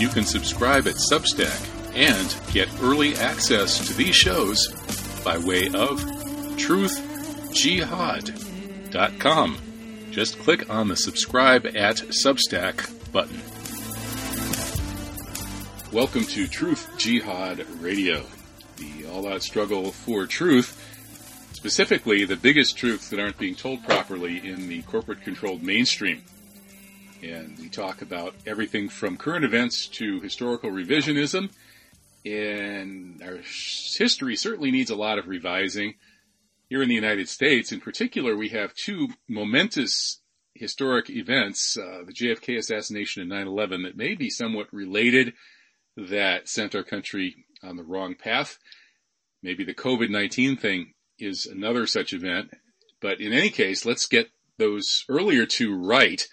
You can subscribe at Substack and get early access to these shows by way of TruthJihad.com. Just click on the Subscribe at Substack button. Welcome to Truth Jihad Radio, the all-out struggle for truth, specifically the biggest truths that aren't being told properly in the corporate-controlled mainstream. And we talk about everything from current events to historical revisionism, and our history certainly needs a lot of revising. Here in the United States, in particular, we have two momentous historic events, the JFK assassination and 9/11, that may be somewhat related, that sent our country on the wrong path. Maybe the COVID-19 thing is another such event. But in any case, let's get those earlier two right.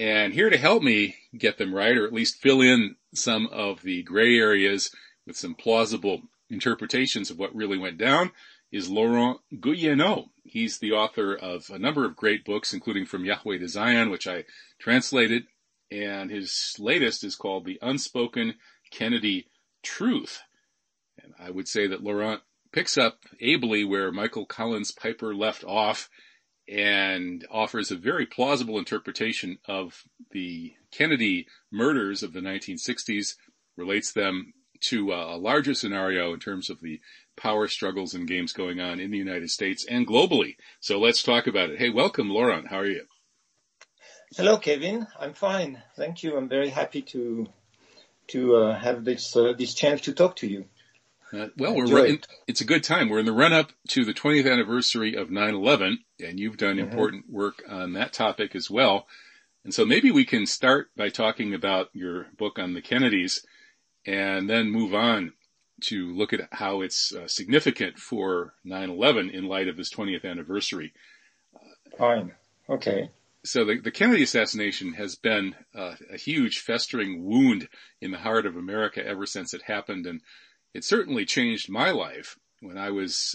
And here to help me get them right, or at least fill in some of the gray areas with some plausible interpretations of what really went down, is Laurent Guyenot. He's the author of a number of great books, including From Yahweh to Zion, which I translated. And his latest is called The Unspoken Kennedy Truth. And I would say that Laurent picks up ably where Michael Collins Piper left off and offers a very plausible interpretation of the Kennedy murders of the 1960s, relates them to a larger scenario in terms of the power struggles and games going on in the United States and globally. So let's talk about it. Hey, welcome, Laurent. How are you? Hello, Kevin. I'm fine. Thank you. I'm very happy to have this chance to talk to you. Well, it's a good time. We're in the run-up to the 20th anniversary of 9/11, and you've done important work on that topic as well. And so maybe we can start by talking about your book on the Kennedys and then move on to look at how it's significant for 9/11 in light of this 20th anniversary. Fine. Okay. So the Kennedy assassination has been a huge festering wound in the heart of America ever since it happened, and it certainly changed my life. When I was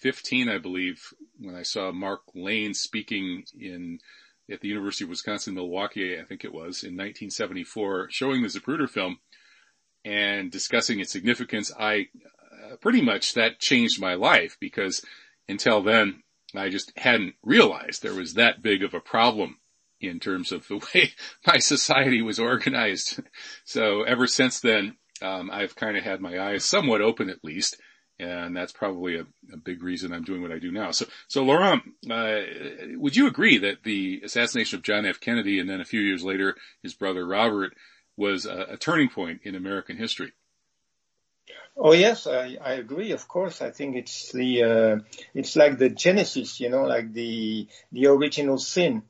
15, I believe, when I saw Mark Lane speaking at the University of Wisconsin-Milwaukee, I think it was, in 1974, showing the Zapruder film and discussing its significance, I pretty much that changed my life, because until then, I just hadn't realized there was that big of a problem in terms of the way my society was organized. So ever since then, I've kind of had my eyes somewhat open, at least, and that's probably a big reason I'm doing what I do now. So Laurent, would you agree that the assassination of John F. Kennedy and then a few years later his brother Robert was a turning point in American history? Oh yes, I agree. Of course, I think it's it's like the Genesis, like the original sin,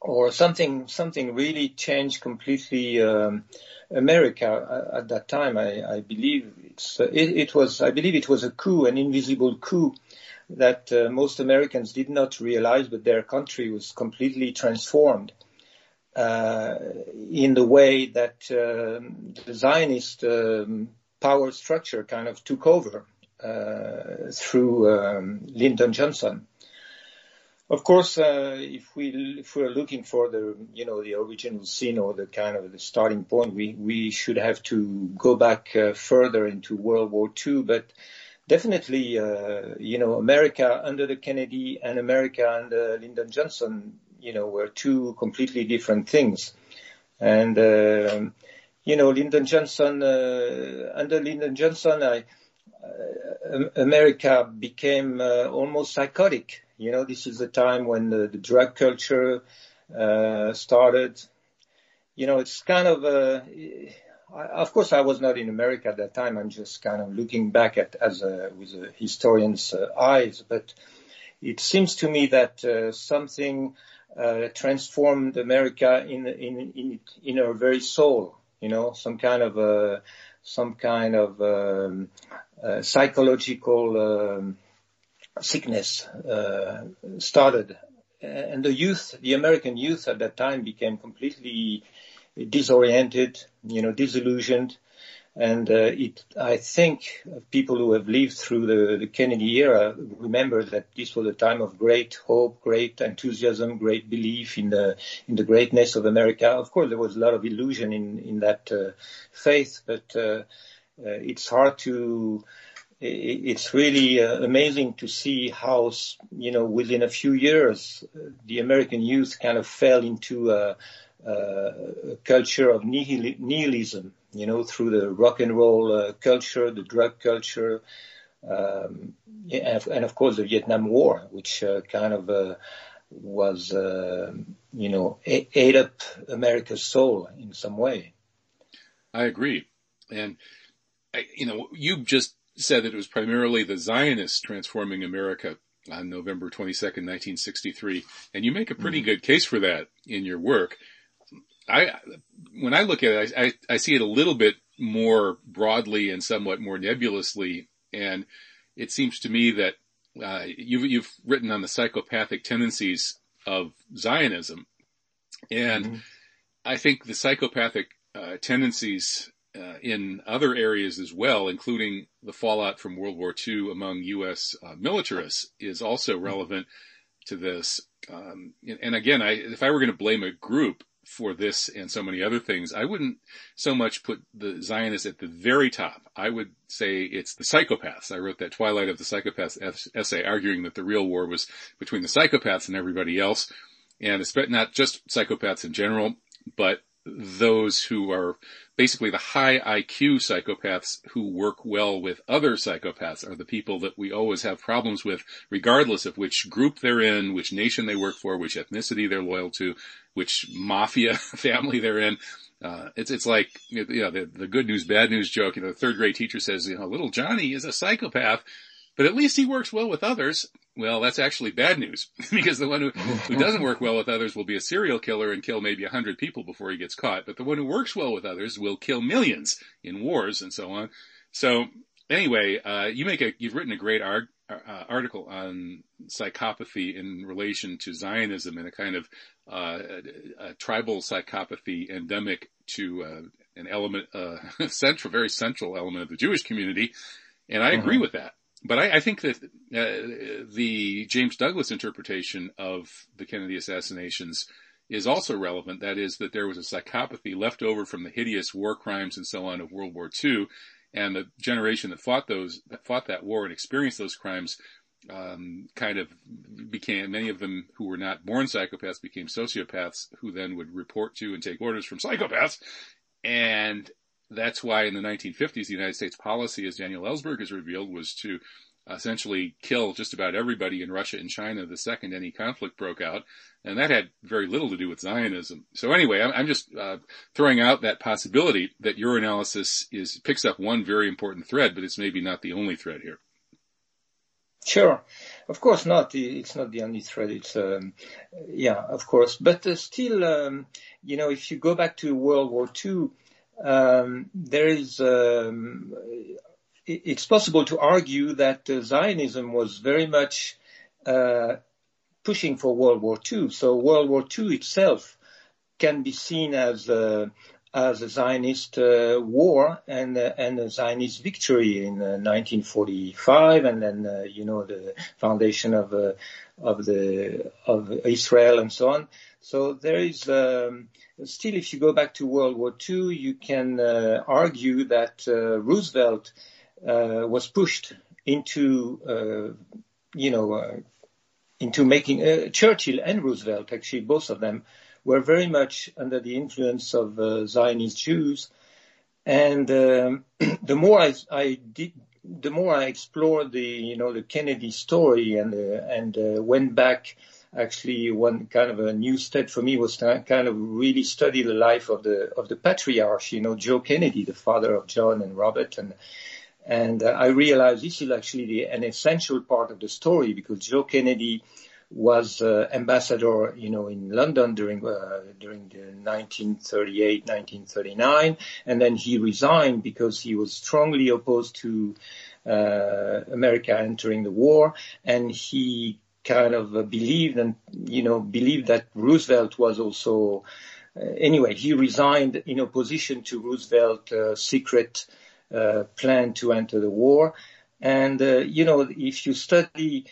or something really changed completely America at that time. I believe it was a coup, an invisible coup that most Americans did not realize, but their country was completely transformed in the way that the Zionist power structure kind of took over through Lyndon Johnson. Of course, if we're looking for the original sin, or the kind of the starting point, we should have to go back further into World War II. But definitely, America under the Kennedy and America under Lyndon Johnson, were two completely different things. And Lyndon Johnson, under Lyndon Johnson, America became almost psychotic. This is the time when the drug culture started. It's kind of of course, I was not in America at that time. I'm just kind of looking back at with a historian's eyes. But it seems to me that something transformed America in our very soul. Some kind of psychological sickness started, and the American youth at that time became completely disoriented, disillusioned, And I think people who have lived through the Kennedy era remember that this was a time of great hope, great enthusiasm, great belief in the greatness of America. Of course, there was a lot of illusion in that faith, but it's hard to. It's really amazing to see how, you know, within a few years, the American youth kind of fell into a culture of nihilism, you know, through the rock and roll culture, the drug culture, and of course the Vietnam War, which kind of was, you know, ate up America's soul in some way. I agree. And, you know, you just said that it was primarily the Zionists transforming America on November 22nd, 1963. And you make a pretty good case for that in your work. When I look at it, I see it a little bit more broadly and somewhat more nebulously. And it seems to me that you've written on the psychopathic tendencies of Zionism. And I think the psychopathic tendencies in other areas as well, including the fallout from World War II among U.S. militarists, is also relevant to this. And again, if I were going to blame a group for this and so many other things, I wouldn't so much put the Zionists at the very top. I would say it's the psychopaths. I wrote that Twilight of the Psychopaths essay arguing that the real war was between the psychopaths and everybody else, and it's not just psychopaths in general, but those who are basically the high IQ psychopaths who work well with other psychopaths are the people that we always have problems with, regardless of which group they're in, which nation they work for, which ethnicity they're loyal to, which mafia family they're in. It's like, you know, the good news, bad news joke. You know, the third grade teacher says, you know, little Johnny is a psychopath, but at least he works well with others. Well, that's actually bad news, because the one who doesn't work well with others will be a serial killer and kill maybe 100 people before he gets caught. But the one who works well with others will kill millions in wars and so on. So anyway, you've written a great article on psychopathy in relation to Zionism and a kind of a tribal psychopathy endemic to an element, very central element of the Jewish community. And I agree with that. But I think that the James Douglas interpretation of the Kennedy assassinations is also relevant. That is, that there was a psychopathy left over from the hideous war crimes and so on of World War II, and the generation that fought that war and experienced those crimes kind of became, many of them who were not born psychopaths became sociopaths, who then would report to and take orders from psychopaths. And that's why in the 1950s, the United States policy, as Daniel Ellsberg has revealed, was to essentially kill just about everybody in Russia and China the second any conflict broke out. And that had very little to do with Zionism. So anyway, I'm just throwing out that possibility that your analysis picks up one very important thread, but it's maybe not the only thread here. Sure. Of course not. It's not the only thread. It's, yeah, of course. But still, you know, if you go back to World War II, there is, it's possible to argue that Zionism was very much pushing for World War II. So World War II itself can be seen as a Zionist war and a Zionist victory in 1945, and then you know, the foundation of Israel and so on. So there is still, if you go back to World War II, you can argue that Roosevelt was pushed into, you know, into making Churchill and Roosevelt, actually both of them, were very much under the influence of Zionist Jews. And the more I explored the Kennedy story and went back. Actually, one kind of a new step for me was to kind of really study the life of the patriarch, you know, Joe Kennedy, the father of John and Robert, and I realized this is actually an essential part of the story, because Joe Kennedy was ambassador, you know, in London during the 1938, 1939, and then he resigned because he was strongly opposed to America entering the war, and he kind of believed that Roosevelt was also, anyway, he resigned in opposition to Roosevelt's secret planned to enter the war. And, you know, if you study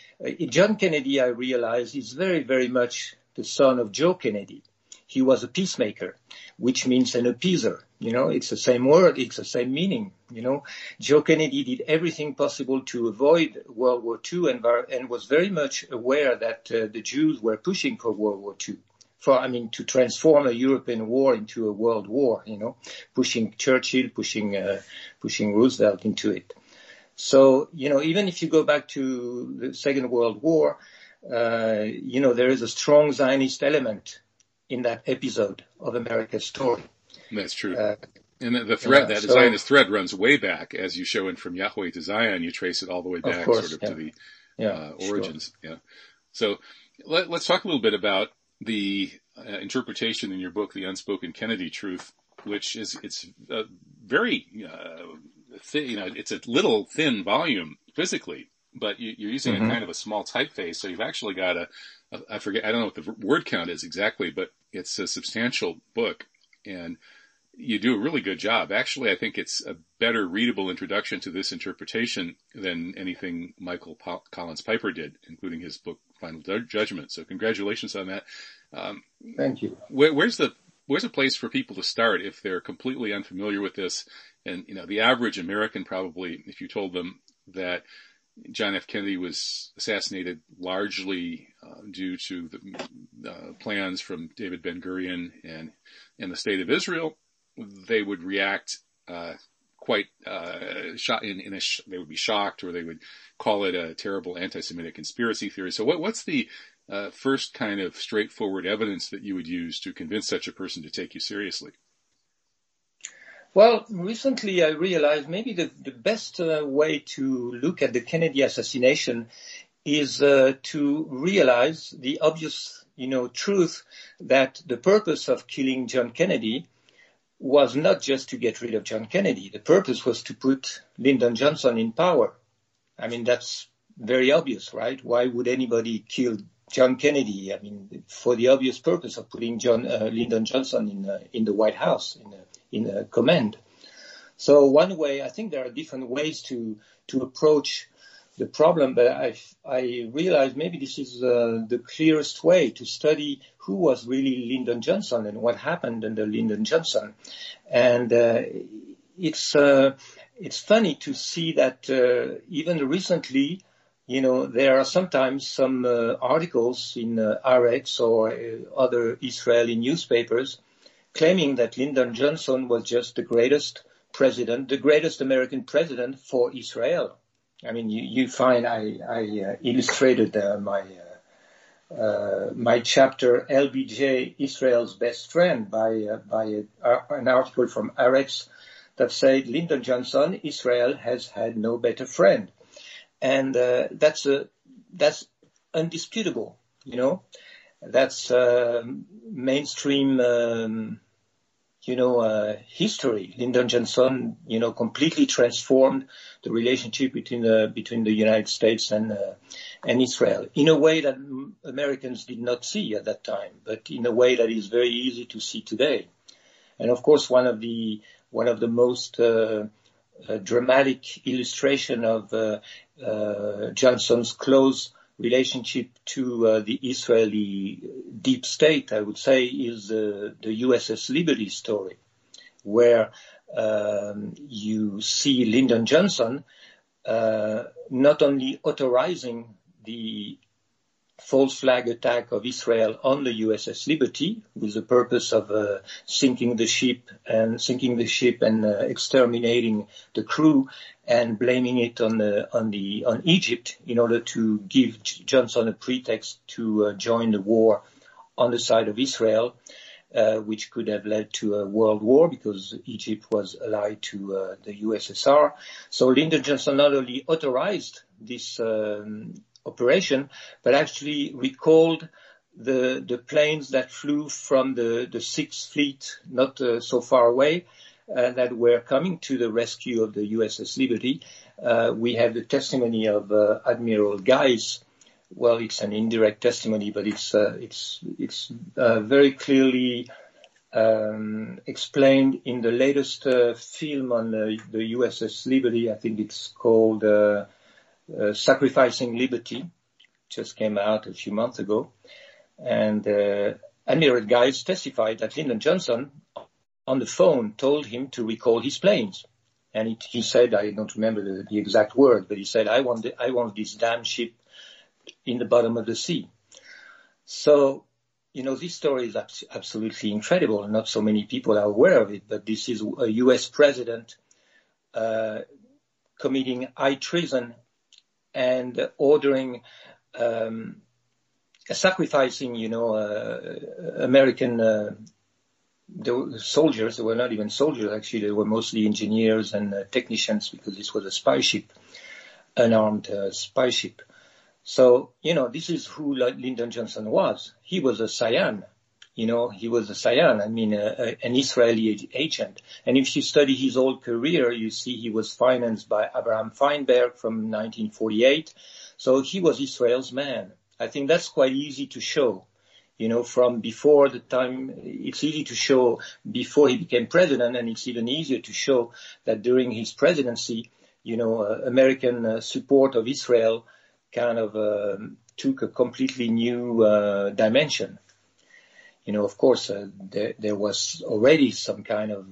John Kennedy, I realize is very, very much the son of Joe Kennedy. He was a peacemaker, which means an appeaser. You know, it's the same word. It's the same meaning. You know, Joe Kennedy did everything possible to avoid World War II and was very much aware that the Jews were pushing for World War II. To transform a European war into a world war, you know, pushing Churchill, pushing Roosevelt into it. So, you know, even if you go back to the Second World War, you know, there is a strong Zionist element in that episode of America's story. That's true. And the thread, that Zionist thread runs way back, as you show in From Yahweh to Zion. You trace it all the way back, to the origins. Sure. Yeah. So let's talk a little bit about the interpretation in your book, The Unspoken Kennedy Truth, which is, it's a little thin volume physically, but you're using a kind of a small typeface. So you've actually got I don't know what the word count is exactly, but it's a substantial book and you do a really good job. Actually, I think it's a better readable introduction to this interpretation than anything Michael Collins Piper did, including his book, Final Judgment. So congratulations on that. Thank you. Where's a place for people to start if they're completely unfamiliar with this? And, you know, the average American probably, if you told them that John F. Kennedy was assassinated largely due to the plans from David Ben-Gurion and the State of Israel, they would react they would be shocked, or they would call it a terrible anti-Semitic conspiracy theory. So what's the first kind of straightforward evidence that you would use to convince such a person to take you seriously? Well, recently I realized maybe the best way to look at the Kennedy assassination is to realize the obvious, you know, truth that the purpose of killing John Kennedy was not just to get rid of John Kennedy. The purpose was to put Lyndon Johnson in power. I mean, that's very obvious, right? Why would anybody kill John Kennedy? I mean, for the obvious purpose of putting Lyndon Johnson in the White House, in command. So one way, I think there are different ways to approach the problem, but I realized maybe this is the clearest way to study who was really Lyndon Johnson and what happened under Lyndon Johnson. And it's funny to see that even recently, you know, there are sometimes some articles in Arutz or other Israeli newspapers claiming that Lyndon Johnson was just the greatest president, the greatest American president for Israel. I mean, you find I illustrated my chapter "LBJ, Israel's Best Friend" by an article from Arutz that said Lyndon Johnson, Israel has had no better friend, and that's undisputable. You know, that's mainstream. History. Lyndon Johnson, you know, completely transformed the relationship between the United States and Israel in a way that Americans did not see at that time, but in a way that is very easy to see today. And of course, one of the most dramatic illustration of Johnson's close relationship to the Israeli deep state, I would say, is the USS Liberty story, where you see Lyndon Johnson not only authorizing the false flag attack of Israel on the USS Liberty with the purpose of sinking the ship and exterminating the crew and blaming it on Egypt in order to give Johnson a pretext to join the war on the side of Israel, which could have led to a world war because Egypt was allied to the USSR. So Lyndon Johnson not only authorized this operation, but actually recalled the planes that flew from the Sixth Fleet, not so far away, that were coming to the rescue of the USS Liberty. We have the testimony of Admiral Guise. Well, it's an indirect testimony, but it's very clearly explained in the latest film on the USS Liberty. I think it's called Sacrificing Liberty. Just came out a few months ago. And Admiral Guise testified that Lyndon Johnson on the phone told him to recall his planes. And he said, I don't remember the exact word, but he said, I want this damn ship in the bottom of the sea. So, you know, this story is absolutely incredible, and not so many people are aware of it, but this is a U.S. president committing high treason and ordering, sacrificing, you know, American the soldiers. They were not even soldiers, actually. They were mostly engineers and technicians, because this was a spy ship, an armed spy ship. So, you know, this is who Lyndon Johnson was. He was a Sayan, you know, he was a Sayan, I mean, an Israeli agent. And if you study his whole career, you see he was financed by Abraham Feinberg from 1948. So he was Israel's man. I think that's quite easy to show, you know, from before the time. It's easy to show before he became president, and it's even easier to show that during his presidency, you know, American support of Israel kind of took a completely new dimension. You know, of course, there was already some kind of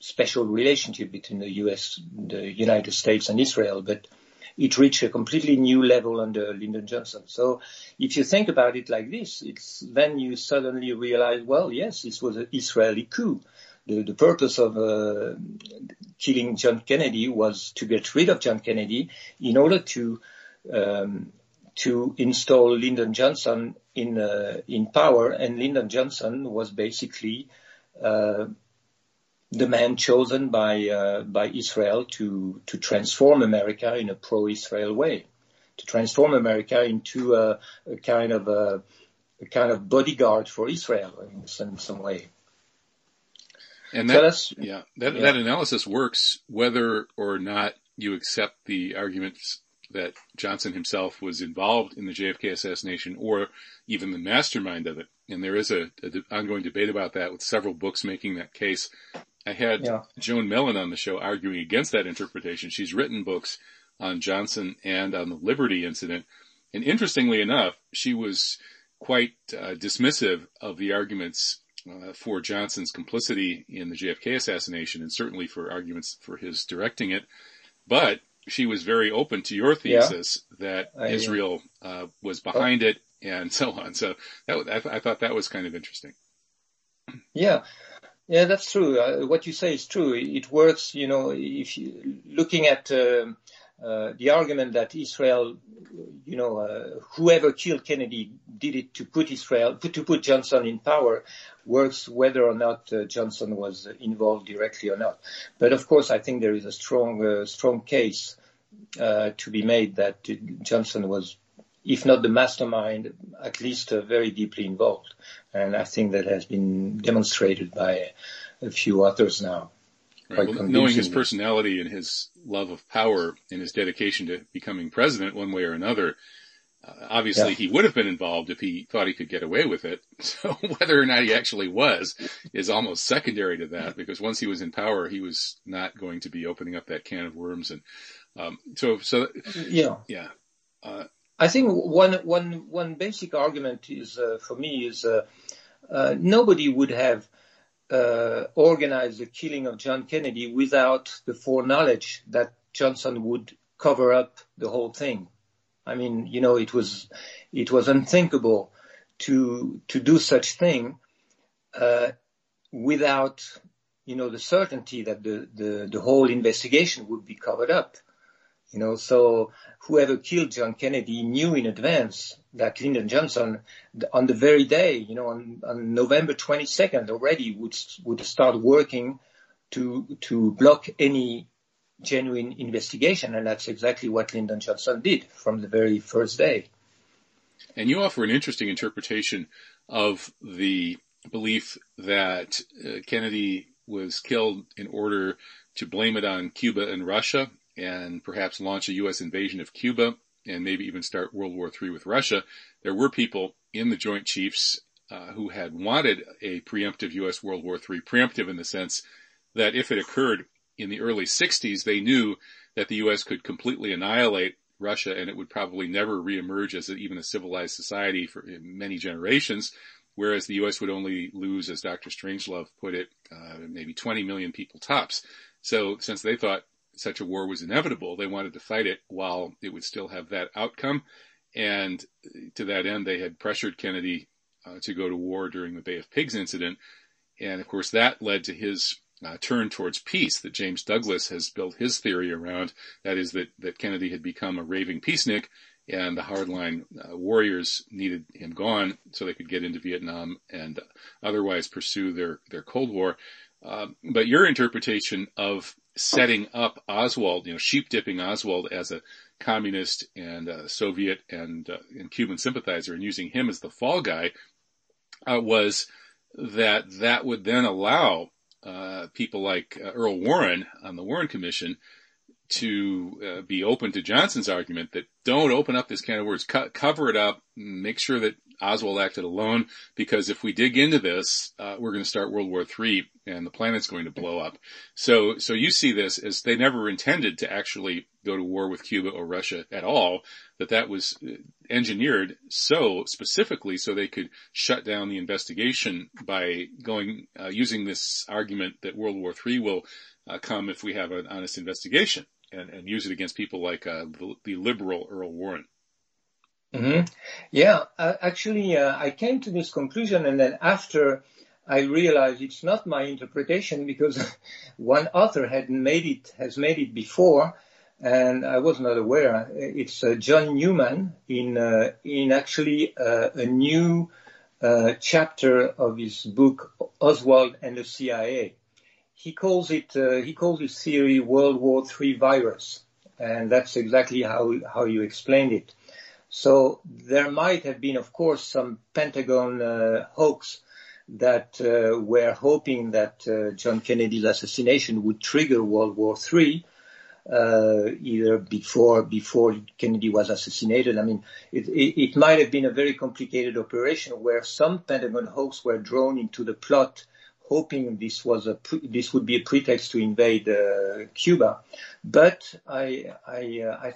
special relationship between the United States and Israel, but it reached a completely new level under Lyndon Johnson. So if you think about it like this, then you suddenly realize, well, yes, this was an Israeli coup. The purpose of killing John Kennedy was to get rid of John Kennedy in order to install Lyndon Johnson in power, and Lyndon Johnson was basically the man chosen by Israel to transform America in a pro-Israel way, to transform America into a kind of bodyguard for Israel in some way. And that analysis works whether or not you accept the arguments that Johnson himself was involved in the JFK assassination or even the mastermind of it. And there is an ongoing debate about that, with several books making that case. I had Joan Mellon on the show arguing against that interpretation. She's written books on Johnson and on the Liberty incident. And interestingly enough, she was quite dismissive of the arguments for Johnson's complicity in the JFK assassination, and certainly for arguments for his directing it. But she was very open to your thesis that Israel was behind it and so on. So I thought that was kind of interesting. Yeah, that's true. What you say is true. It works, you know, if you looking at the argument that Israel, you know, whoever killed Kennedy did it to put Johnson in power, works whether or not Johnson was involved directly or not. But of course, I think there is a strong case to be made that Johnson was, if not the mastermind, at least very deeply involved. And I think that has been demonstrated by a few authors now. Right. Well, knowing his personality and his love of power and his dedication to becoming president one way or another, obviously he would have been involved if he thought he could get away with it. So whether or not he actually was is almost secondary to that, because once he was in power, he was not going to be opening up that can of worms. And I think one basic argument is for me is nobody would have organized the killing of John Kennedy without the foreknowledge that Johnson would cover up the whole thing. I mean, you know, it was unthinkable to do such thing without, you know, the certainty that the whole investigation would be covered up. You know, so whoever killed John Kennedy knew in advance that Lyndon Johnson, on the very day, you know, on November 22nd already, would start working to block any genuine investigation. And that's exactly what Lyndon Johnson did from the very first day. And you offer an interesting interpretation of the belief that Kennedy was killed in order to blame it on Cuba and Russia, and perhaps launch a U.S. invasion of Cuba, and maybe even start World War III with Russia. There were people in the Joint Chiefs who had wanted a preemptive U.S. World War III, preemptive in the sense that if it occurred in the early 60s, they knew that the U.S. could completely annihilate Russia and it would probably never reemerge as even a civilized society for many generations, whereas the U.S. would only lose, as Dr. Strangelove put it, maybe 20 million people tops. So since they thought such a war was inevitable, they wanted to fight it while it would still have that outcome. And to that end, they had pressured Kennedy to go to war during the Bay of Pigs incident. And, of course, that led to his turn towards peace that James Douglas has built his theory around. That is that Kennedy had become a raving peacenik and the hardline warriors needed him gone so they could get into Vietnam and otherwise pursue their Cold War. But your interpretation of setting up Oswald, sheep dipping Oswald as a communist and Soviet and Cuban sympathizer and using him as the fall guy was that would then allow people like Earl Warren on the Warren Commission to be open to Johnson's argument that don't open up this can of worms, cover it up, make sure that Oswald acted alone, because if we dig into this, we're going to start World War III and the planet's going to blow up. So you see this as they never intended to actually go to war with Cuba or Russia at all, that was engineered so specifically so they could shut down the investigation by using this argument that World War III will come if we have an honest investigation and use it against people like the liberal Earl Warren. Mm-hmm. Yeah, I came to this conclusion, and then after I realized it's not my interpretation because one author has made it before, and I was not aware. It's John Newman in a new chapter of his book Oswald and the CIA. He calls his theory World War III virus, and that's exactly how you explained it. So there might have been, of course, some Pentagon hoax that were hoping that John Kennedy's assassination would trigger World War III, either before Kennedy was assassinated. I mean, it might have been a very complicated operation where some Pentagon hoax were drawn into the plot, hoping this would be a pretext to invade Cuba. But I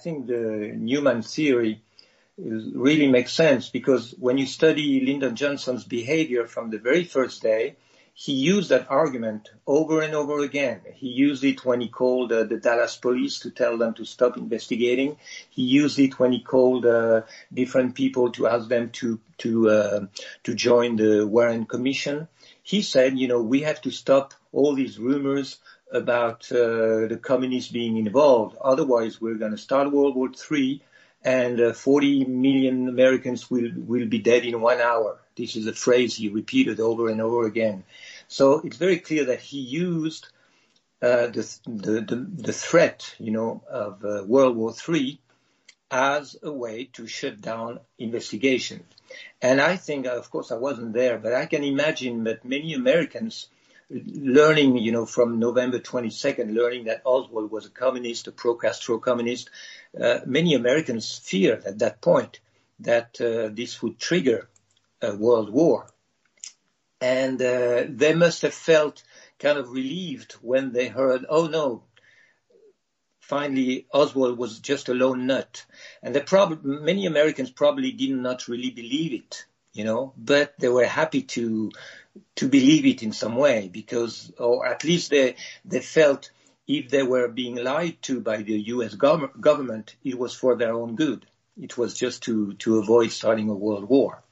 think the Newman theory really makes sense, because when you study Lyndon Johnson's behavior from the very first day, he used that argument over and over again. He used it when he called the Dallas police to tell them to stop investigating. He used it when he called different people to ask them to join the Warren Commission. He said, we have to stop all these rumors about the communists being involved. Otherwise, we're going to start World War III, and 40 million Americans will be dead in 1 hour. This is a phrase he repeated over and over again. So it's very clear that he used the threat, of World War III as a way to shut down investigations. And I think, of course, I wasn't there, but I can imagine that many Americans learning, from November 22nd, learning that Oswald was a communist, a pro-Castro communist, many Americans feared at that point that this would trigger a world war. And they must have felt kind of relieved when they heard, oh no, finally Oswald was just a lone nut. And many Americans probably did not really believe it, but they were happy to believe it in some way, because, or at least they felt if they were being lied to by the U.S. government, it was for their own good. It was just to avoid starting a world war.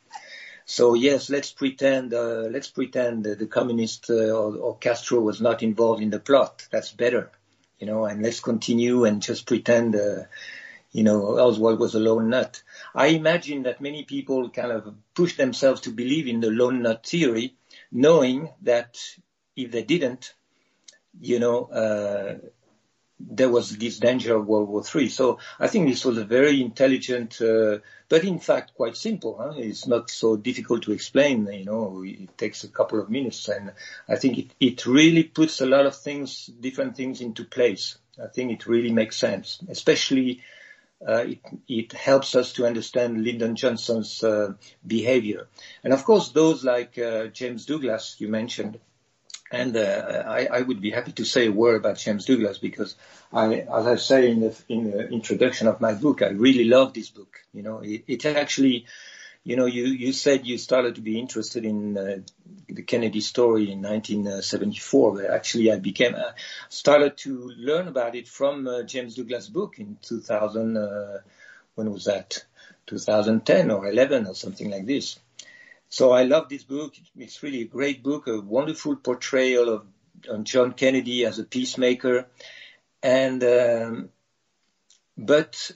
So yes, let's pretend the communist or Castro was not involved in the plot. That's better, and let's continue and just pretend, Oswald was a lone nut. I imagine that many people kind of pushed themselves to believe in the lone nut theory, knowing that if they didn't, there was this danger of World War III. So I think this was a very intelligent, but in fact quite simple. Huh? It's not so difficult to explain. It takes a couple of minutes, and I think it really puts a lot of different things into place. I think it really makes sense, especially it helps us to understand Lyndon Johnson's behavior. And of course, those like James Douglas you mentioned, and I would be happy to say a word about James Douglas because, as I say in the introduction of my book, I really love this book. You know, it actually, you know, you said you started to be interested in the Kennedy story in 1974. But actually, I started to learn about it from James Douglas' book in 2000. When was that? 2010 or 11 or something like this. So I love this book. It's really a great book, a wonderful portrayal of John Kennedy as a peacemaker, and but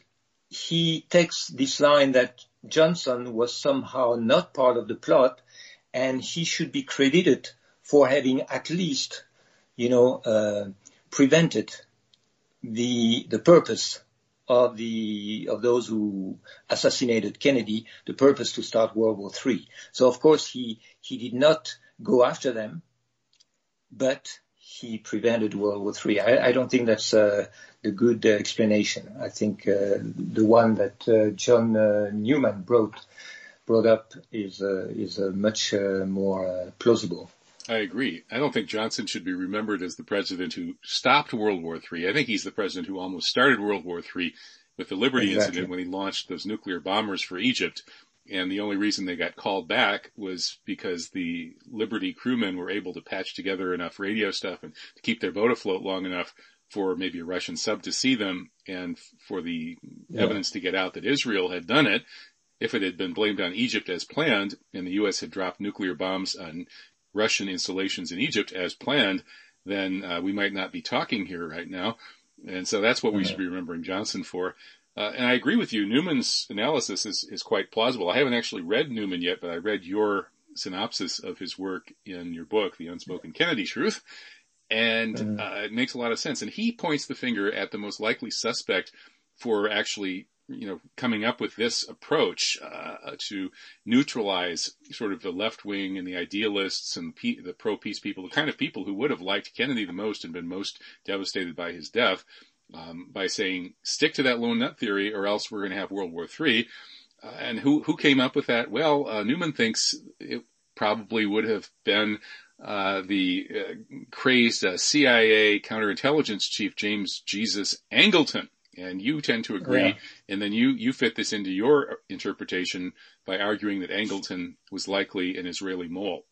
he takes this line that Johnson was somehow not part of the plot, and he should be credited for having at least, you know, prevented the purpose of those who assassinated Kennedy, the purpose to start World War III. So of course he did not go after them, but he prevented World War III. I don't think that's the good explanation. I think the one that John Newman brought up is much more plausible. I agree. I don't think Johnson should be remembered as the president who stopped World War III. I think he's the president who almost started World War III with the Liberty incident when he launched those nuclear bombers for Egypt. And the only reason they got called back was because the Liberty crewmen were able to patch together enough radio stuff and to keep their boat afloat long enough for maybe a Russian sub to see them and for the evidence to get out that Israel had done it. If it had been blamed on Egypt as planned and the U.S. had dropped nuclear bombs on Russian installations in Egypt as planned, then we might not be talking here right now. And so that's what we should be remembering Johnson for. And I agree with you. Newman's analysis is quite plausible. I haven't actually read Newman yet, but I read your synopsis of his work in your book, The Unspoken Kennedy Truth, and it makes a lot of sense. And he points the finger at the most likely suspect for actually, you know, coming up with this approach to neutralize sort of the left wing and the idealists and the pro-peace people, the kind of people who would have liked Kennedy the most and been most devastated by his death, by saying, stick to that lone nut theory or else we're going to have World War III. And who came up with that? Well, Newman thinks it probably would have been the crazed CIA counterintelligence chief, James Jesus Angleton. And you tend to agree, and then you fit this into your interpretation by arguing that Angleton was likely an Israeli mole.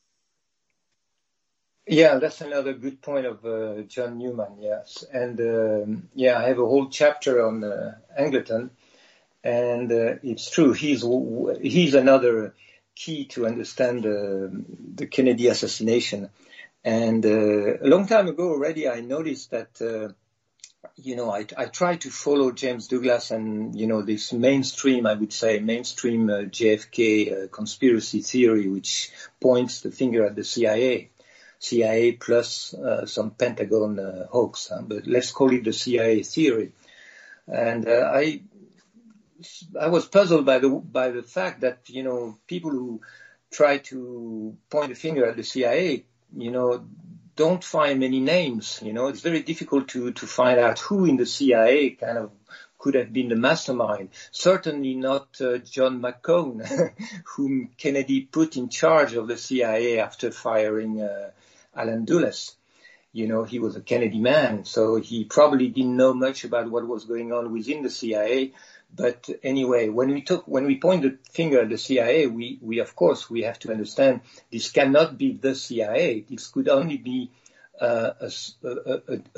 Yeah, that's another good point of John Newman, yes. And, I have a whole chapter on Angleton, and it's true. He's another key to understand the Kennedy assassination. And a long time ago already, I noticed that... you know, I try to follow James Douglas and, you know, this mainstream JFK conspiracy theory, which points the finger at the CIA plus some Pentagon hoax, but let's call it the CIA theory. And I was puzzled by the fact that, you know, people who try to point the finger at the CIA, you know, don't find many names. You know, it's very difficult to find out who in the CIA kind of could have been the mastermind. Certainly not John McCone, whom Kennedy put in charge of the CIA after firing Alan Dulles. You know, he was a Kennedy man, so he probably didn't know much about what was going on within the CIA. But anyway, when we point the finger at the CIA, we of course we have to understand this cannot be the CIA. This could only be a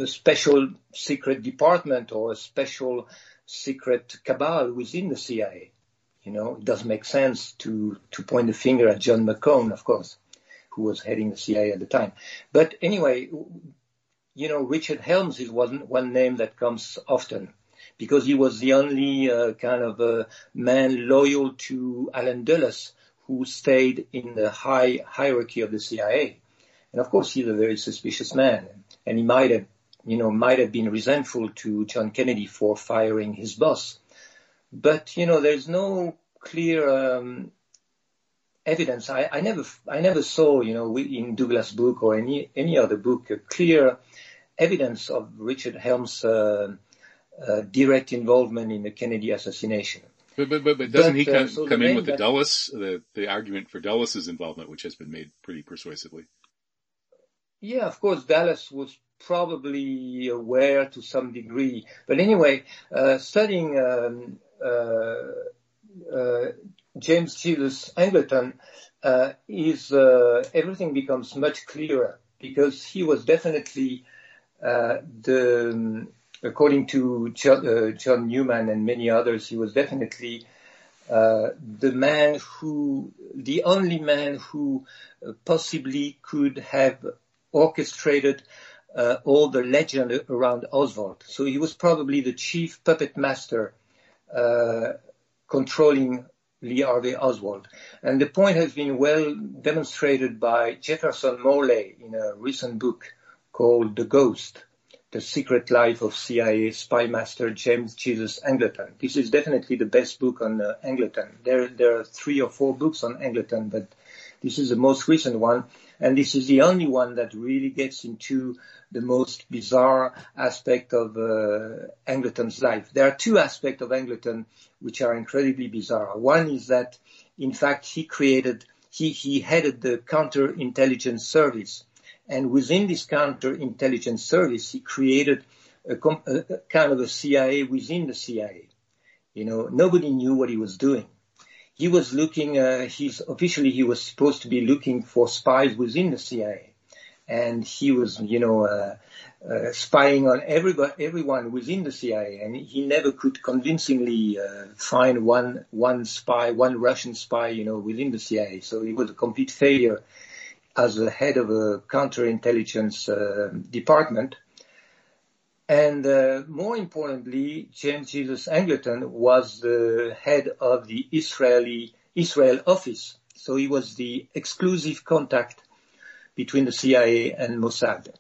special secret department or a special secret cabal within the CIA. You know, it doesn't make sense to point the finger at John McCone, of course, who was heading the CIA at the time. But anyway, you know, Richard Helms is one name that comes often, because he was the only man loyal to Alan Dulles who stayed in the high hierarchy of the CIA. And of course, he's a very suspicious man. And he might have been resentful to John Kennedy for firing his boss. But, you know, there's no clear evidence. I never saw, you know, in Douglas' book or any other book, a clear evidence of Richard Helms' direct involvement in the Kennedy assassination. But doesn't he come in with the argument for Dulles' involvement, which has been made pretty persuasively? Yeah, of course, Dulles was probably aware to some degree. But anyway, studying James Jesus Angleton, everything becomes much clearer, because he was definitely according to John Newman and many others, he was definitely the only man who possibly could have orchestrated all the legend around Oswald. So he was probably the chief puppet master controlling Lee Harvey Oswald. And the point has been well demonstrated by Jefferson Morley in a recent book called The Ghost, The Secret Life of CIA Spy Master James Jesus Angleton. This is definitely the best book on Angleton. There are 3 or 4 books on Angleton, but this is the most recent one. And this is the only one that really gets into the most bizarre aspect of Angleton's life. There are 2 aspects of Angleton which are incredibly bizarre. One is that, in fact, he headed the counterintelligence service. And within this counterintelligence service, he created a kind of a CIA within the CIA. You know, nobody knew what he was doing. He was looking, officially he was supposed to be looking for spies within the CIA. And he was, spying on everyone within the CIA. And he never could convincingly find one spy, one Russian spy, within the CIA. So he was a complete failure as the head of a counterintelligence department. And more importantly, James Jesus Angleton was the head of the Israel office. So he was the exclusive contact between the CIA and Mossad.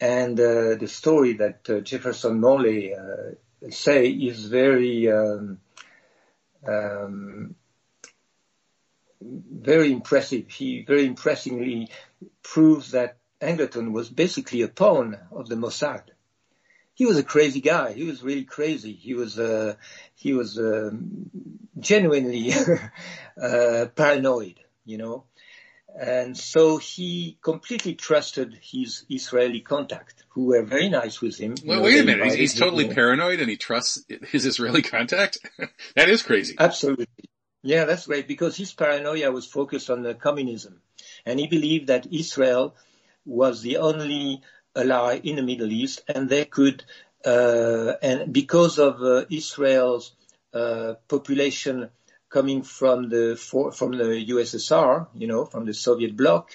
And the story that Jefferson Morley say is very very impressive. He very impressively proves that Angleton was basically a pawn of the Mossad. He was a crazy guy. He was really crazy. He was genuinely paranoid, And so he completely trusted his Israeli contact, who were very nice with him. Well, wait a minute. He's totally paranoid and he trusts his Israeli contact? That is crazy. Absolutely. Yeah, that's great, because his paranoia was focused on communism. And he believed that Israel was the only ally in the Middle East, and they could, and because of Israel's population coming from the USSR, from the Soviet bloc,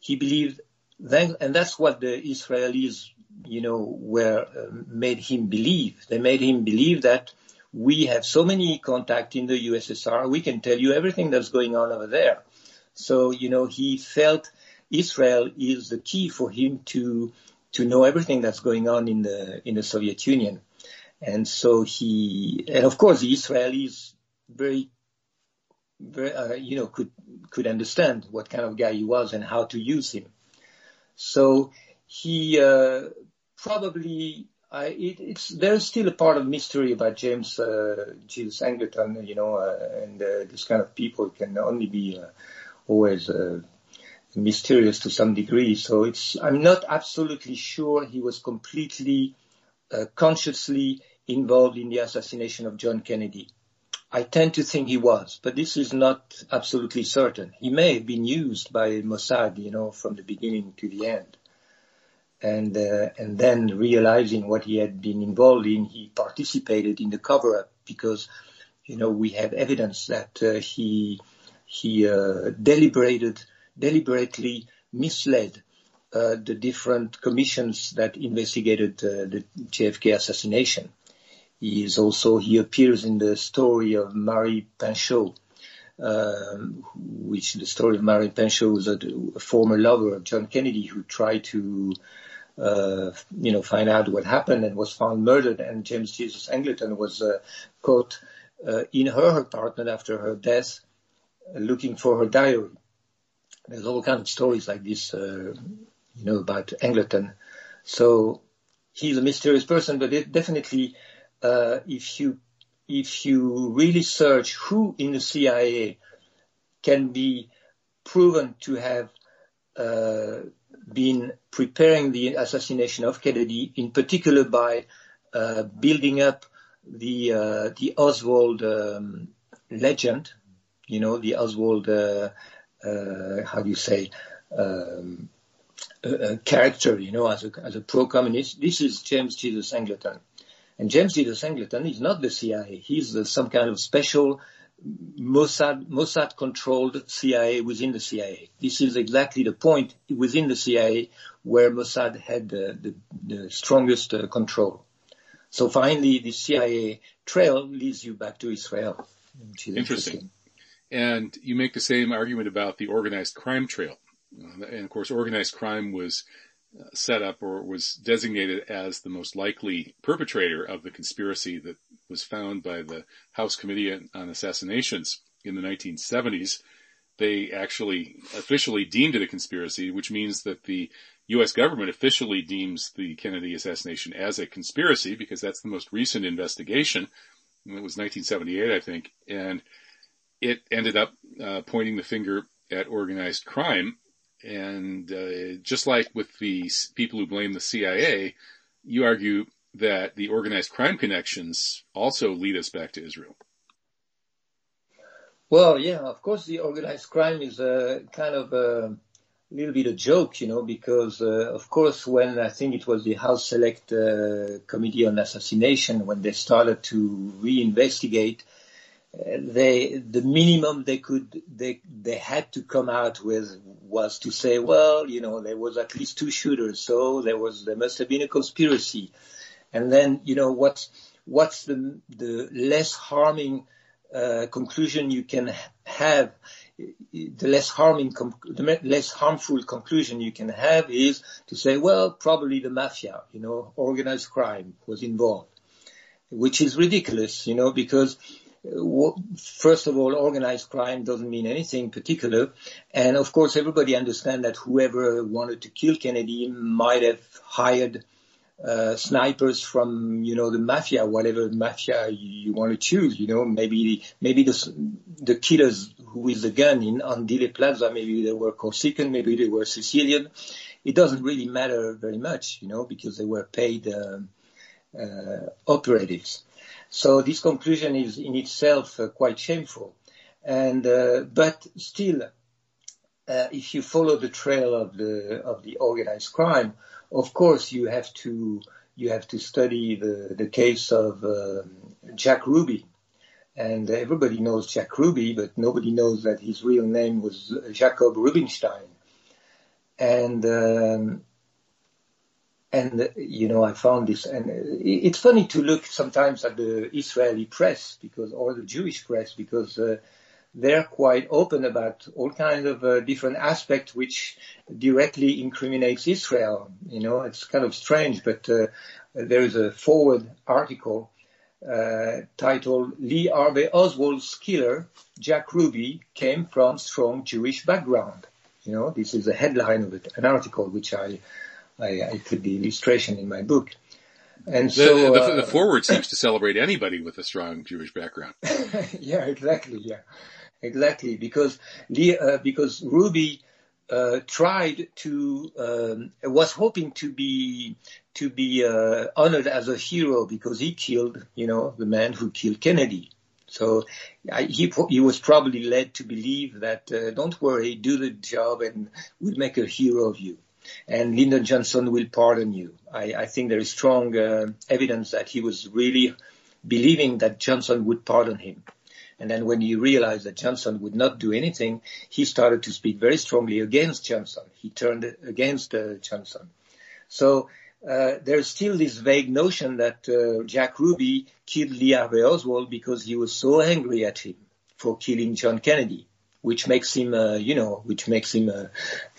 he believed then, and that's what the Israelis, made him believe. They made him believe that we have so many contacts in the USSR, we can tell you everything that's going on over there. So, he felt Israel is the key for him to know everything that's going on in the Soviet Union. And so and of course the Israelis very, very could understand what kind of guy he was and how to use him. So he there's still a part of mystery about James Jesus Angleton, and this kind of people can only be always mysterious to some degree. So I'm not absolutely sure he was completely consciously involved in the assassination of John Kennedy. I tend to think he was, but this is not absolutely certain. He may have been used by Mossad, from the beginning to the end. And then realizing what he had been involved in, he participated in the cover-up because, we have evidence that he deliberately misled the different commissions that investigated the JFK assassination. He appears in the story of Marie Pinchot, which the story of Marie Pinchot was a former lover of John Kennedy who tried to, find out what happened and was found murdered. And James Jesus Angleton was caught in her apartment after her death, looking for her diary. There's all kinds of stories like this, about Angleton. So he's a mysterious person, but definitely if you really search who in the CIA can be proven to have been preparing the assassination of Kennedy, in particular by building up the Oswald legend, you know, the Oswald, character, you know, as a pro-communist. This is James Jesus Angleton. And James Jesus Angleton is not the CIA. He's some kind of special Mossad-controlled CIA within the CIA. This is exactly the point within the CIA where Mossad had the strongest control. So finally, the CIA trail leads you back to Israel. Interesting. And you make the same argument about the organized crime trail. And, of course, organized crime was set up or was designated as the most likely perpetrator of the conspiracy that was found by the House Committee on Assassinations in the 1970s. They actually officially deemed it a conspiracy, which means that the U.S. government officially deems the Kennedy assassination as a conspiracy because that's the most recent investigation. And it was 1978, I think, and it ended up pointing the finger at organized crime. And just like with the people who blame the CIA, you argue that the organized crime connections also lead us back to Israel. Well, yeah, of course, the organized crime is a kind of a little bit a joke, you know, because, of course, when I think it was the House Select Committee on Assassination, when they started to reinvestigate, the minimum they had to come out with was to say, well, you know, there was at least two shooters, so there must have been a conspiracy. And then, you know, what's the less harming conclusion you can have? The less harmful conclusion you can have is to say, well, probably the mafia, you know, organized crime was involved, which is ridiculous, you know, because first of all, organized crime doesn't mean anything particular. And, of course, everybody understands that whoever wanted to kill Kennedy might have hired snipers from, you know, the mafia, whatever mafia you want to choose. You know, maybe the killers who with the gun on Dealey Plaza, maybe they were Corsican, maybe they were Sicilian. It doesn't really matter very much, you know, because they were paid operatives. So this conclusion is in itself quite shameful. And but still, if you follow the trail of the organized crime, of course you have to study the case of Jack Ruby. And everybody knows Jack Ruby, but nobody knows that his real name was Jacob Rubinstein. And, you know, I found this, and it's funny to look sometimes at the Israeli press or the Jewish press, because they're quite open about all kinds of different aspects which directly incriminates Israel. You know, it's kind of strange, but there is a forward article titled, Lee Harvey Oswald's killer, Jack Ruby, came from strong Jewish background. You know, this is the headline of it, an article which I put the illustration in my book. And so the forward seems to celebrate anybody with a strong Jewish background. Yeah, exactly. Yeah, exactly. Because Ruby tried to was hoping to be honored as a hero because he killed, you know, the man who killed Kennedy. So he was probably led to believe that don't worry, do the job, and we'll make a hero of you. And Lyndon Johnson will pardon you. I think there is strong evidence that he was really believing that Johnson would pardon him. And then when he realized that Johnson would not do anything, he started to speak very strongly against Johnson. He turned against Johnson. So there's still this vague notion that Jack Ruby killed Lee Harvey Oswald because he was so angry at him for killing John Kennedy, which makes him, a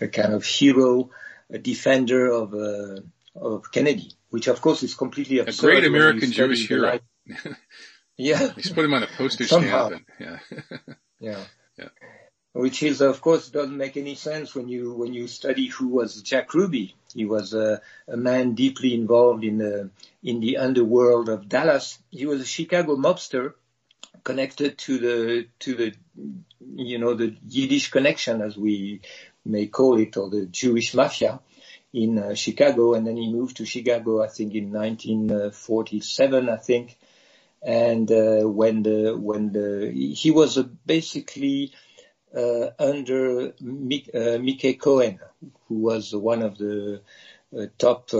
kind of hero, a defender of Kennedy, which of course is completely absurd. A great American Jewish hero. Yeah, he's put him on a postage stamp. Yeah. Yeah. which is, of course, doesn't make any sense when you study who was Jack Ruby. He was a man deeply involved in the underworld of Dallas. He was a Chicago mobster connected to the, you know, the Yiddish connection, as we may call it, or the Jewish mafia in Chicago. And then he moved to Chicago, I think, in 1947, I think. And he was basically under Mickey Cohen, who was one of the top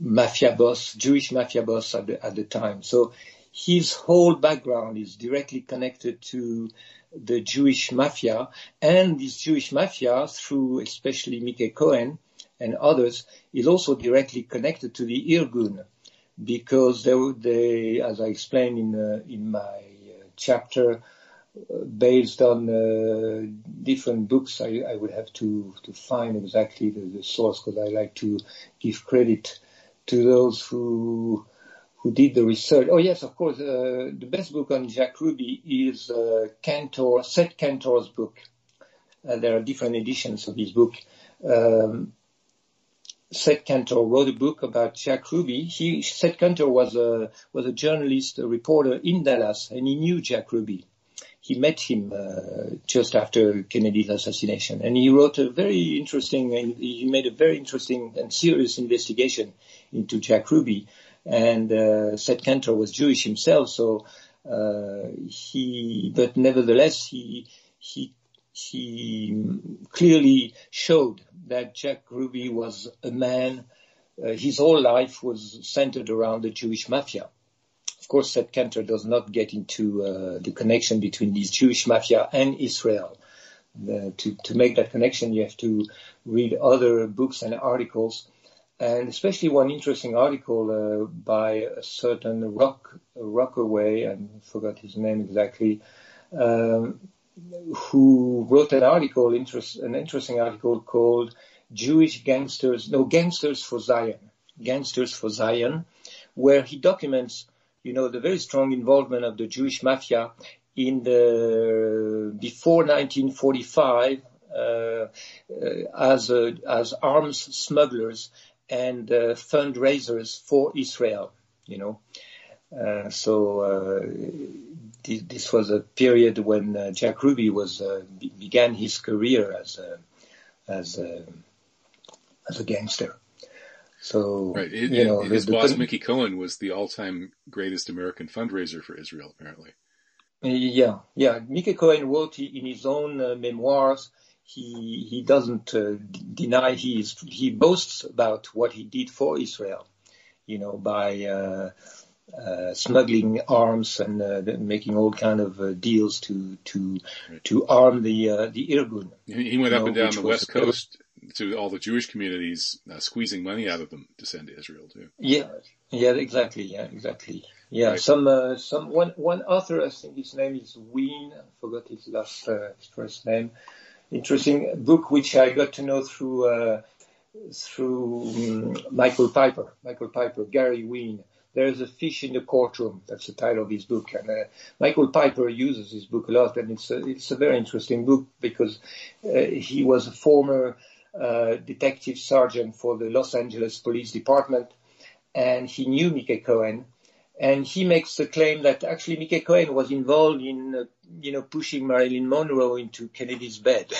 mafia boss, Jewish mafia boss at the time. So his whole background is directly connected to the Jewish mafia, and this Jewish mafia, through especially Mickey Cohen and others, is also directly connected to the Irgun, because they as I explained in my chapter, based on different books, I would have to find exactly the source, because I like to give credit to those who did the research. Oh yes, of course, the best book on Jack Ruby is Kantor, Seth Kantor's book. There are different editions of his book. Seth Kantor wrote a book about Jack Ruby. Seth Kantor was a journalist, a reporter in Dallas, and he knew Jack Ruby. He met him just after Kennedy's assassination, and he wrote he made a very interesting and serious investigation into Jack Ruby. And Seth Kantor was Jewish himself, so but nevertheless, he clearly showed that Jack Ruby was a man. His whole life was centered around the Jewish mafia. Of course, Seth Kantor does not get into the connection between these Jewish mafia and Israel. To make that connection, you have to read other books and articles. And especially one interesting article by a certain Rockaway, I forgot his name exactly, who wrote an interesting article called Gangsters for Zion, where he documents, you know, the very strong involvement of the Jewish mafia before 1945 as arms smugglers and fundraisers for Israel, you know. This was a period when Jack Ruby began his career as a gangster. So right. His boss Mickey Cohen was the all-time greatest American fundraiser for Israel, apparently. Yeah. Mickey Cohen wrote in his own memoirs. He doesn't deny he boasts about what he did for Israel, you know, by smuggling arms and making all kind of deals to arm the Irgun. He went up and down the West Coast to all the Jewish communities, squeezing money out of them to send to Israel too. Yeah, exactly. Yeah, right. One author, I think his name is Wien. I forgot his first name. Interesting book, which I got to know through Michael Piper, Gary Wien. There's a Fish in the Courtroom. That's the title of his book. And Michael Piper uses his book a lot, and it's a very interesting book because he was a former detective sergeant for the Los Angeles Police Department, and he knew Mickey Cohen. And he makes the claim that actually Mickey Cohen was involved in, pushing Marilyn Monroe into Kennedy's bed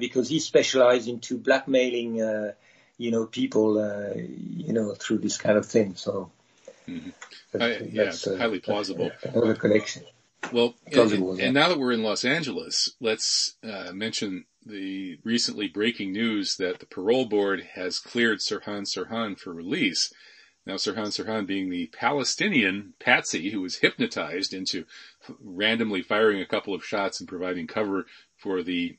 because he specialized into blackmailing, people, through this kind of thing. So that's highly plausible. Another connection. Well, and now that we're in Los Angeles, let's mention the recently breaking news that the parole board has cleared Sirhan Sirhan for release. Now, Sirhan Sirhan being the Palestinian patsy who was hypnotized into randomly firing a couple of shots and providing cover for the,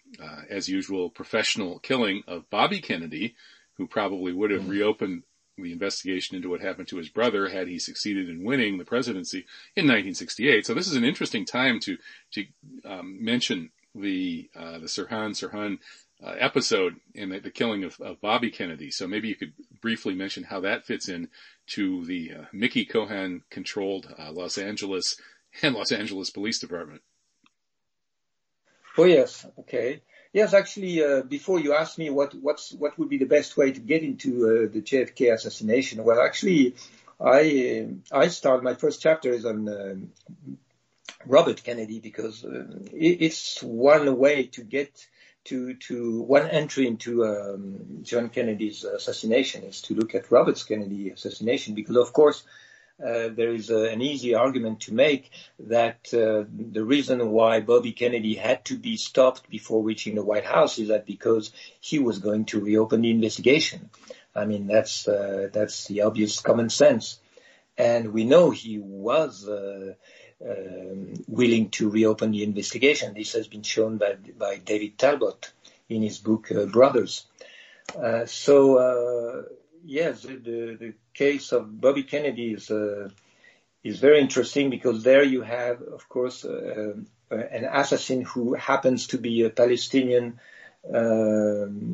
as usual, professional killing of Bobby Kennedy, who probably would have reopened the investigation into what happened to his brother had he succeeded in winning the presidency in 1968. So this is an interesting time to mention the Sirhan Sirhan episode and the killing of Bobby Kennedy. So maybe you could briefly mention how that fits in to the Mickey Cohen-controlled Los Angeles and Los Angeles Police Department. Oh, yes. Okay. Yes, actually, before you asked me what would be the best way to get into the JFK assassination, well, actually, I start my first chapter is on Robert Kennedy, because it's one way to get to one entry into John Kennedy's assassination is to look at Robert Kennedy assassination, because, of course, there is an easy argument to make that the reason why Bobby Kennedy had to be stopped before reaching the White House is that because he was going to reopen the investigation. I mean, that's the obvious common sense. And we know he was willing to reopen the investigation. This has been shown by David Talbot in his book, Brothers. Yes, the case of Bobby Kennedy is very interesting, because there you have, of course, an assassin who happens to be a Palestinian man,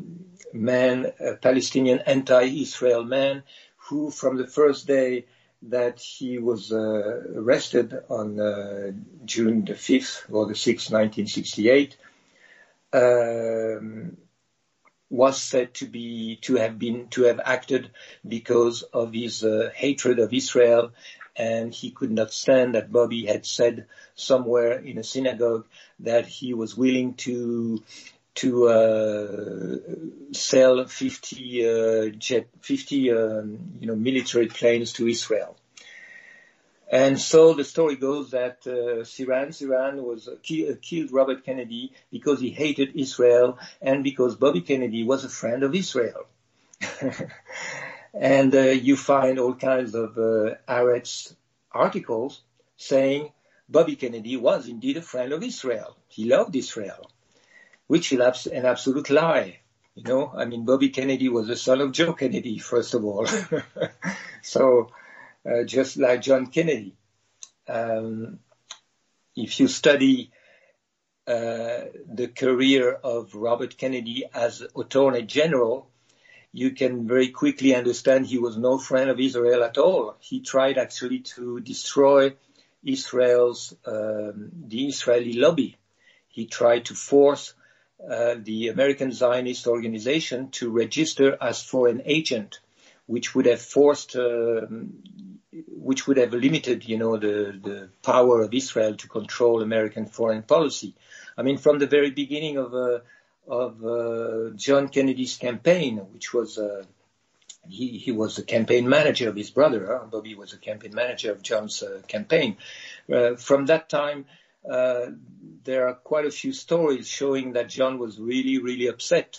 a Palestinian anti-Israel man, who from the first day that he was arrested on June the 5th or the 6th, 1968, was said to have acted because of his hatred of Israel, and he could not stand that Bobby had said somewhere in a synagogue that he was willing to sell 50 military planes to Israel. And so the story goes that Sirhan was killed Robert Kennedy because he hated Israel and because Bobby Kennedy was a friend of Israel. And you find all kinds of Arutz articles saying Bobby Kennedy was indeed a friend of Israel. He loved Israel, which is an absolute lie. You know, I mean, Bobby Kennedy was the son of Joe Kennedy, first of all. So... just like John Kennedy. If you study the career of Robert Kennedy as Attorney General, you can very quickly understand he was no friend of Israel at all. He tried actually to destroy the Israeli lobby. He tried to force the American Zionist organization to register as foreign agent, which would have limited, you know, the power of Israel to control American foreign policy. I mean, from the very beginning of John Kennedy's campaign, which was he was the campaign manager of his brother. Bobby was the campaign manager of John's campaign. From that time, there are quite a few stories showing that John was really, really upset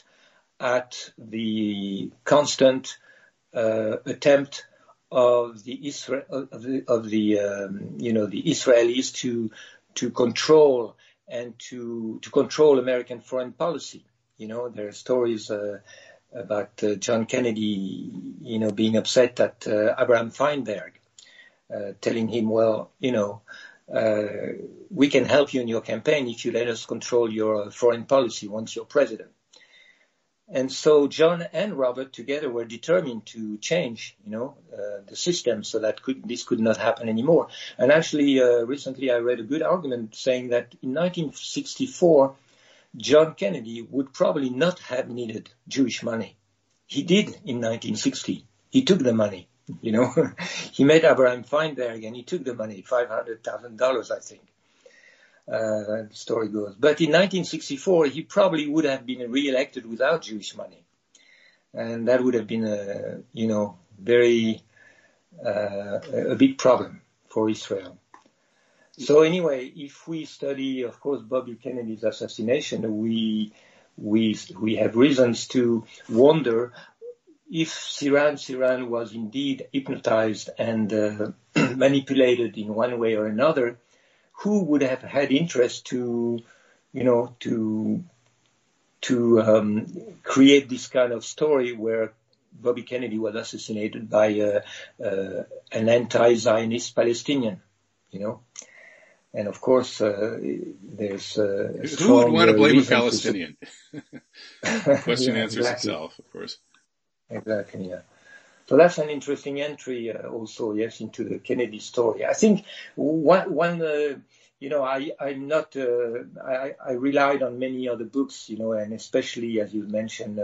at the constant attempt of the the Israelis to control and to control American foreign policy. You know, there are stories about John Kennedy, you know, being upset at Abraham Feinberg, telling him, well, you know, we can help you in your campaign if you let us control your foreign policy once you're president. And so John and Robert together were determined to change, you know, the system so that this could not happen anymore. And actually, recently I read a good argument saying that in 1964, John Kennedy would probably not have needed Jewish money. He did in 1960. He took the money, you know. He met Abraham Feinberg and he took the money, $500,000, I think. The story goes. But in 1964, he probably would have been re-elected without Jewish money. And that would have been a big problem for Israel. So anyway, if we study, of course, Bobby Kennedy's assassination, we have reasons to wonder if Sirhan was indeed hypnotized and manipulated in one way or another. Who would have had interest to create this kind of story where Bobby Kennedy was assassinated by an anti-Zionist Palestinian, you know? And of course, there's who would want to blame a Palestinian? Question answers itself, of course. Exactly, yeah. So that's an interesting entry also, yes, into the Kennedy story. I think one you know, I relied on many other books, you know, and especially, as you mentioned,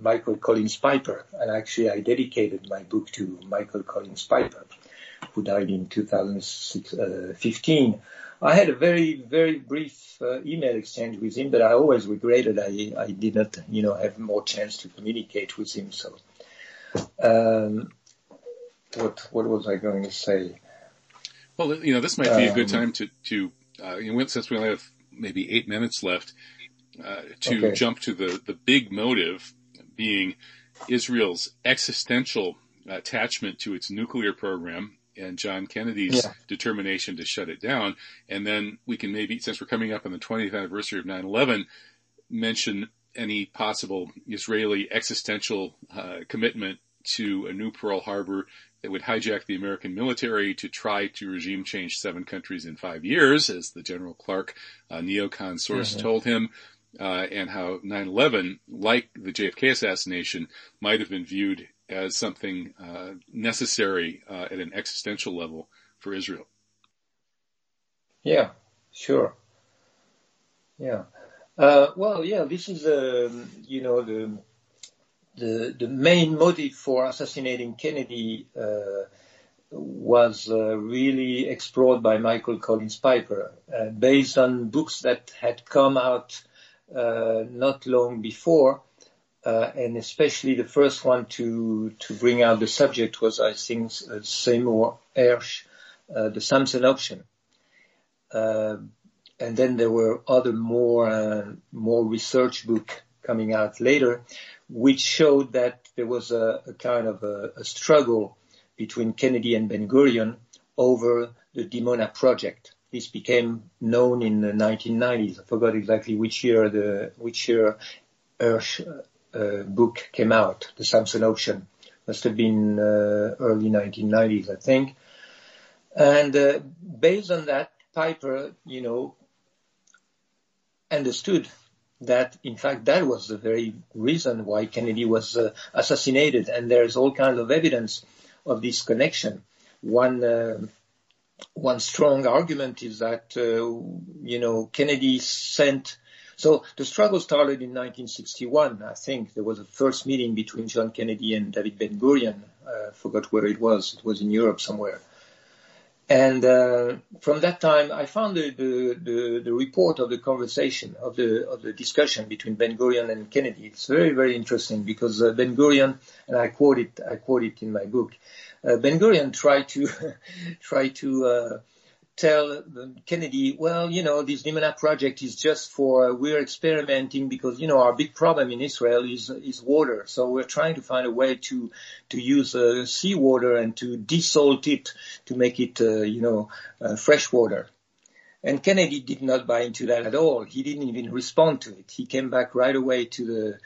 Michael Collins Piper. And actually, I dedicated my book to Michael Collins Piper, who died in 2015. I had a very, very brief email exchange with him, but I always regretted I did not, you know, have more chance to communicate with him. So what was I going to say? Well, you know, this might be a good time to since we only have maybe 8 minutes left, to jump to the big motive being Israel's existential attachment to its nuclear program and John Kennedy's determination to shut it down. And then we can maybe, since we're coming up on the 20th anniversary of 9/11, mention any possible Israeli existential commitment to a new Pearl Harbor that would hijack the American military to try to regime change 7 countries in 5 years, as the General Clark neocon source told him, and how 9/11, like the JFK assassination, might have been viewed as something necessary at an existential level for Israel. Yeah, sure. Yeah. This is, The main motive for assassinating Kennedy was really explored by Michael Collins Piper, based on books that had come out not long before, and especially the first one to bring out the subject was, I think, Seymour Hersh, The Samson Option. And then there were other more research book coming out later, which showed that there was a kind of a struggle between Kennedy and Ben-Gurion over the Dimona project. This became known in the 1990s. I forgot exactly which year Hersh's book came out, The Samson Option. Must have been early 1990s, I think. And based on that, Piper, you know, understood that, in fact, that was the very reason why Kennedy was assassinated. And there's all kinds of evidence of this connection. One strong argument is that, Kennedy sent... So the struggle started in 1961, I think. There was a first meeting between John Kennedy and David Ben-Gurion. I forgot where it was. It was in Europe somewhere. And from that time, I found the report of the conversation, of the discussion between Ben-Gurion and Kennedy. It's very, very interesting because Ben-Gurion, and I quote it in my book, Ben-Gurion tried to tell Kennedy, well, you know, this Dimona project is just for, we're experimenting because, you know, our big problem in Israel is water. So we're trying to find a way to use seawater and to desalt it to make it, fresh water. And Kennedy did not buy into that at all. He didn't even respond to it. He came back right away to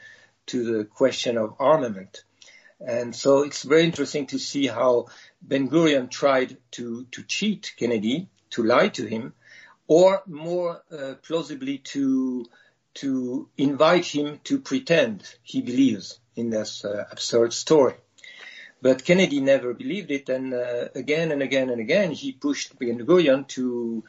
the question of armament. And so it's very interesting to see how Ben-Gurion tried to cheat Kennedy, to lie to him, or more plausibly to invite him to pretend he believes in this absurd story. But Kennedy never believed it, and again and again and again he pushed Ben-Gurion to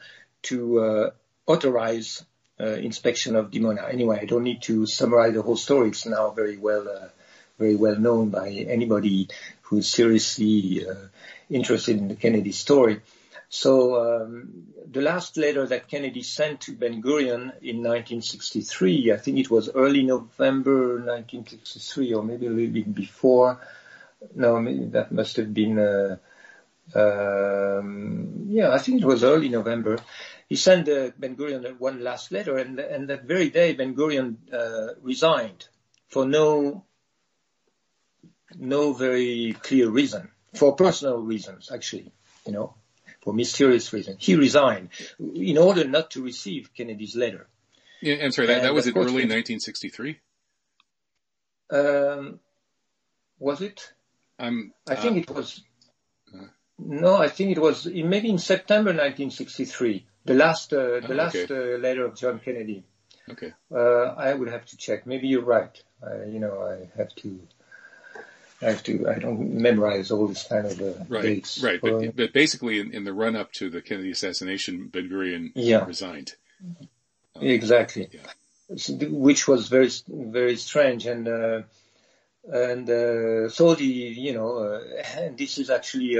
authorize inspection of Dimona. Anyway, I don't need to summarize the whole story. It's now very well known by anybody who's seriously interested in the Kennedy story. So the last letter that Kennedy sent to Ben-Gurion in 1963, I think it was early November 1963 or maybe a little bit before. No, maybe that must have been, I think it was early November. He sent Ben-Gurion one last letter, and that very day Ben-Gurion resigned for no very clear reason, for personal reasons, actually, you know, for mysterious reasons. He resigned in order not to receive Kennedy's letter. Yeah, I'm sorry, that was in early 1963? Was it? I think it was. No, I think it was maybe in September 1963, the last letter of John Kennedy. Okay. I would have to check. Maybe you're right. I have to... I don't memorize all this kind of dates. Right, but basically in the run-up to the Kennedy assassination, Ben-Gurion resigned. Exactly. Yeah. So, which was very, very strange. And so this is actually,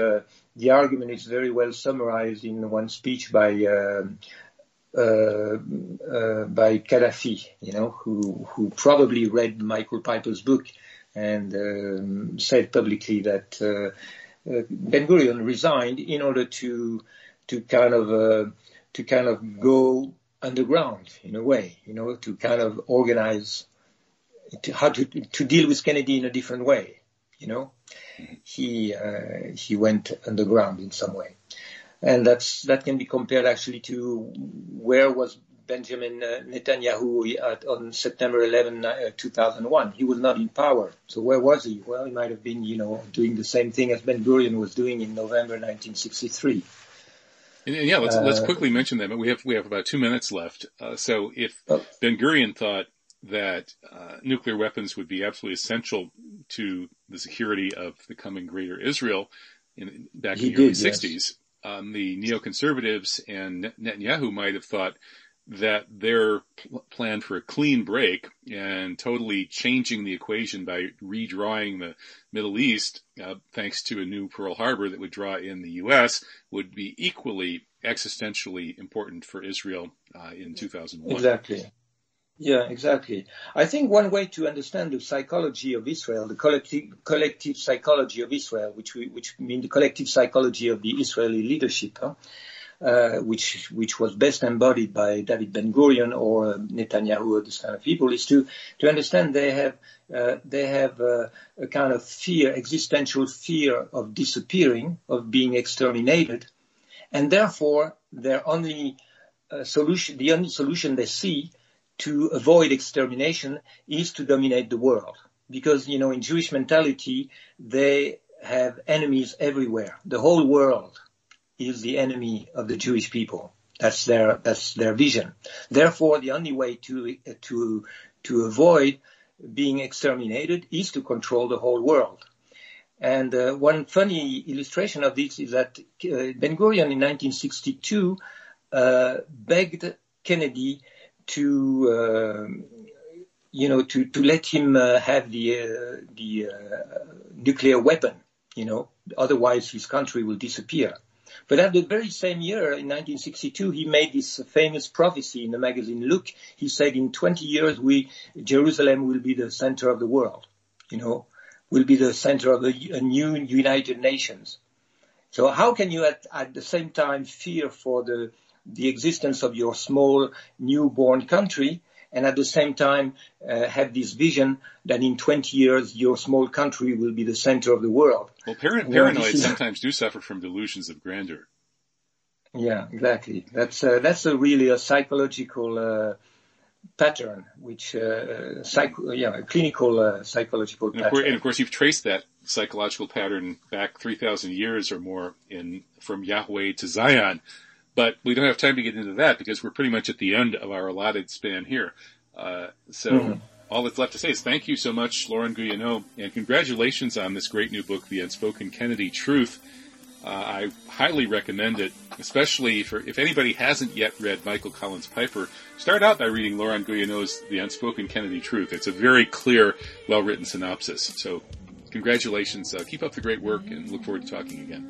the argument is very well summarized in one speech by Gaddafi, who probably read Michael Piper's book and said publicly that Ben-Gurion resigned in order to kind of go underground in a way, to kind of organize how to deal with Kennedy in a different way. He went underground in some way. And that can be compared actually to where was Benjamin Netanyahu on September 11, 2001. He was not in power. So where was he? Well, he might have been, doing the same thing as Ben-Gurion was doing in November 1963. And let's quickly mention that. We have about 2 minutes left. So if Ben-Gurion thought that nuclear weapons would be absolutely essential to the security of the coming Greater Israel back in the early 60s, the neoconservatives and Netanyahu might have thought that their plan for a clean break and totally changing the equation by redrawing the Middle East, thanks to a new Pearl Harbor that would draw in the U.S., would be equally existentially important for Israel in 2001. Exactly. Yeah, exactly. I think one way to understand the psychology of Israel, the collective psychology of Israel, which means the collective psychology of the Israeli leadership, which was best embodied by David Ben-Gurion or Netanyahu or this kind of people, is to understand they have a kind of fear, existential fear of disappearing, of being exterminated, and therefore their only solution, the only solution they see to avoid extermination, is to dominate the world. Because, in Jewish mentality, they have enemies everywhere. The whole world is the enemy of the Jewish people. That's their vision. Therefore, the only way to avoid being exterminated is to control the whole world. And one funny illustration of this is that Ben-Gurion in 1962 begged Kennedy to let him have the nuclear weapon, otherwise his country will disappear. But at the very same year, in 1962, he made this famous prophecy in the magazine Look. He said, in 20 years, Jerusalem will be the center of the world, will be the center of a new United Nations. So how can you at the same time fear for the existence of your small newborn country, and at the same time have this vision that in 20 years your small country will be the center of the world? Well, paranoid sometimes do suffer from delusions of grandeur. Yeah, exactly. That's really a psychological pattern, which a clinical psychological pattern. Of course, you've traced that psychological pattern back 3,000 years or more in From Yahweh to Zion. But we don't have time to get into that because we're pretty much at the end of our allotted span here. All that's left to say is thank you so much, Laurent Guyenot, and congratulations on this great new book, The Unspoken Kennedy Truth. I highly recommend it, especially if anybody hasn't yet read Michael Collins Piper, start out by reading Laurent Guyenot's The Unspoken Kennedy Truth. It's a very clear, well-written synopsis. So congratulations. Keep up the great work and look forward to talking again.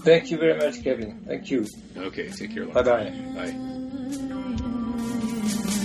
Thank you very much, Kevin. Thank you. Okay, take care. Bye-bye. Bye.